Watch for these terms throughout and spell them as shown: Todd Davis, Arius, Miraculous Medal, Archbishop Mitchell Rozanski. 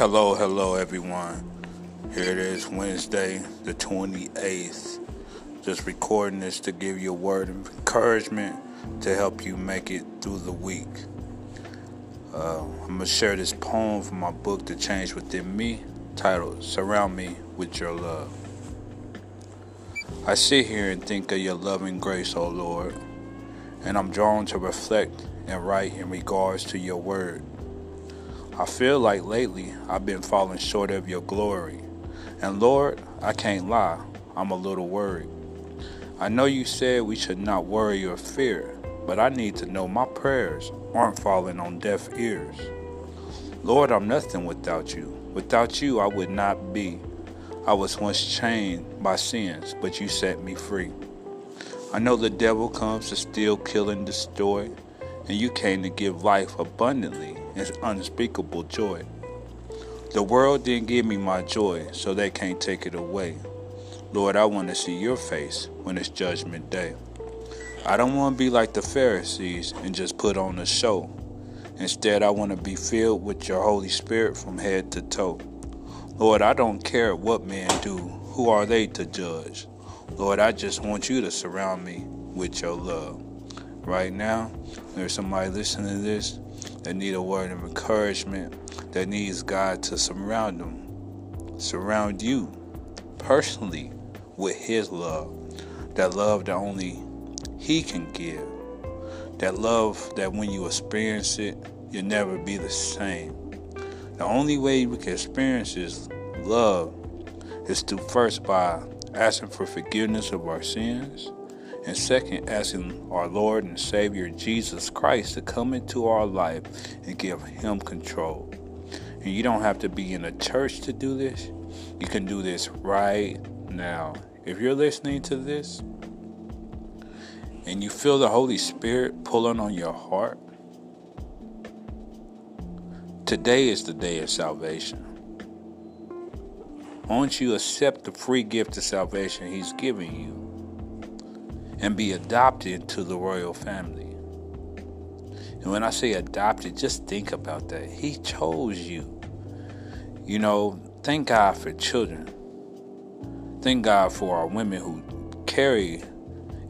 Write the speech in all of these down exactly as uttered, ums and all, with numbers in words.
Hello, hello everyone. Here it is, Wednesday the twenty-eighth. Just recording this to give you a word of encouragement to help you make it through the week. Uh, I'm going to share this poem from my book, The Change Within Me, titled, Surround Me With Your Love. I sit here and think of your loving grace, O Lord, and I'm drawn to reflect and write in regards to your word. I feel like lately I've been falling short of your glory. And Lord, I can't lie, I'm a little worried. I know you said we should not worry or fear, but I need to know my prayers aren't falling on deaf ears. Lord, I'm nothing without you. Without you, I would not be. I was once chained by sins, but you set me free. I know the devil comes to steal, kill, and destroy, and you came to give life abundantly. It's unspeakable joy. The world didn't give me my joy, so they can't take it away. Lord, I want to see your face when it's judgment day. I don't want to be like the Pharisees and just put on a show. Instead, I want to be filled with your Holy Spirit from head to toe. Lord, I don't care what men do. Who are they to judge? Lord, I just want you to surround me with your love. Right now, there's somebody listening to this that need a word of encouragement, that needs God to surround them, surround you personally with his love, that love that only he can give, that love that when you experience it, you'll never be the same. The only way we can experience his love is through first by asking for forgiveness of our sins, and second, asking our Lord and Savior Jesus Christ to come into our life and give him control. And you don't have to be in a church to do this. You can do this right now. If you're listening to this and you feel the Holy Spirit pulling on your heart, today is the day of salvation. Won't you accept the free gift of salvation he's giving you and be adopted into the royal family? And when I say adopted, just think about that. He chose you. You know, thank God for children. Thank God for our women who carry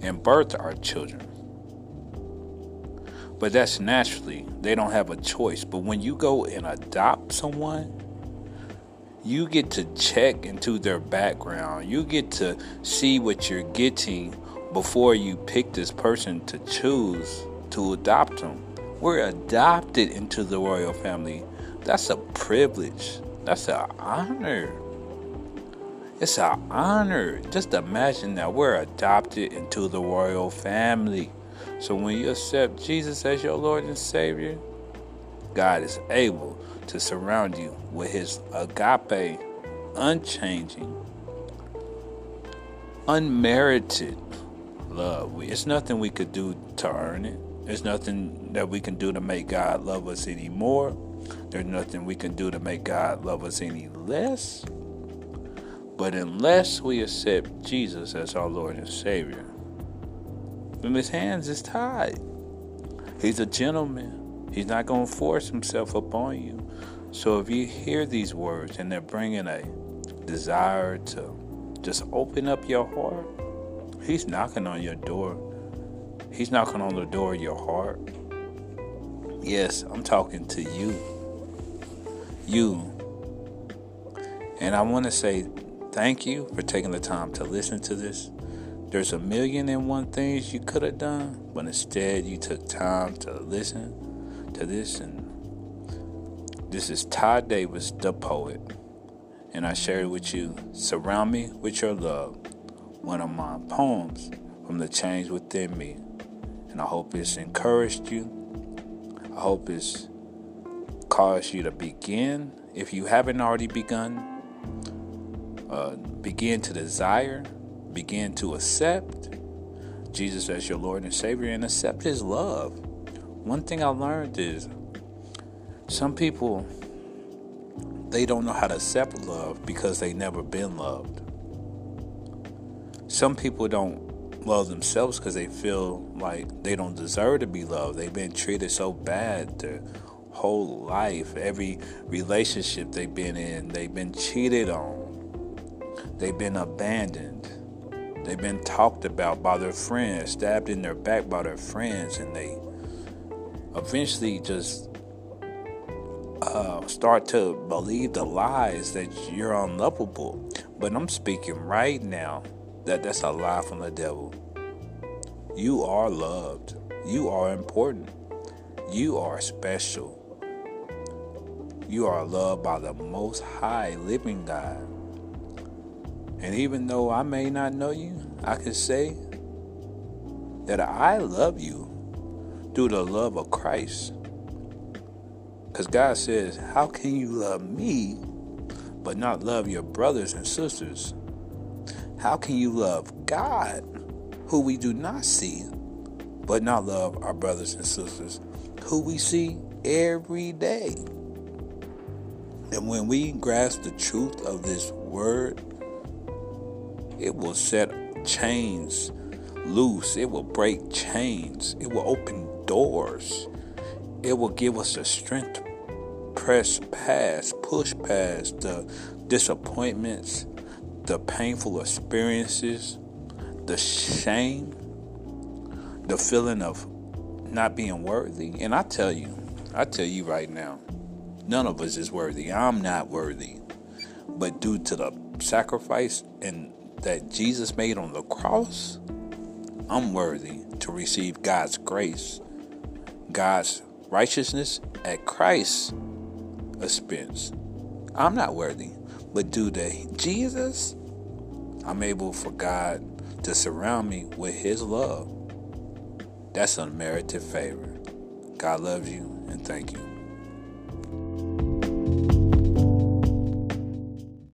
and birth our children. But that's naturally, they don't have a choice. But when you go and adopt someone, you get to check into their background. You get to see what you're getting before you pick this person to choose to adopt them. We're adopted into the royal family. That's a privilege. That's an honor. It's an honor. Just imagine that we're adopted into the royal family. So when you accept Jesus as your Lord and Savior, God is able to surround you with his agape, unchanging, unmerited love. It's nothing we could do to earn it. There's nothing that we can do to make God love us anymore. There's nothing we can do to make God love us any less. But unless we accept Jesus as our Lord and Savior, then his hands is tied. He's a gentleman. He's not going to force himself upon you. So if you hear these words and they're bringing a desire to just open up your heart, he's knocking on your door. He's knocking on the door of your heart. Yes, I'm talking to you. You. And I want to say thank you for taking the time to listen to this. There's a million and one things you could have done, but instead you took time to listen to this. And this is Todd Davis, the poet. And I shared with you, surround me with your love, one of my poems from The Change Within Me. And I hope it's encouraged you. I hope it's caused you to begin, if you haven't already begun, uh, begin to desire, begin to accept Jesus as your Lord and Savior, and accept his love. One thing I learned is some people, they don't know how to accept love because they've never been loved. Some people don't love themselves because they feel like they don't deserve to be loved. They've been treated so bad. Their whole life, every relationship they've been in, they've been cheated on, they've been abandoned, they've been talked about by their friends, stabbed in their back by their friends, and they eventually just uh, start to believe the lies that you're unlovable. But I'm speaking right now that that's a lie from the devil. You are loved. You are important. You are special. You are loved by the Most High Living God. And even though I may not know you, I can say that I love you through the love of Christ. Because God says, how can you love me but not love your brothers and sisters? How can you love God, who we do not see, but not love our brothers and sisters, who we see every day? And when we grasp the truth of this word, it will set chains loose. It will break chains. It will open doors. It will give us the strength to press past, push past the disappointments, the painful experiences, the shame, the feeling of not being worthy. And I tell you, I tell you right now, none of us is worthy. I'm not worthy. But due to the sacrifice and that Jesus made on the cross, I'm worthy to receive God's grace, God's righteousness at Christ's expense. I'm not worthy, but due to Jesus, I'm able for God to surround me with his love. That's unmerited favor. God loves you, and thank you.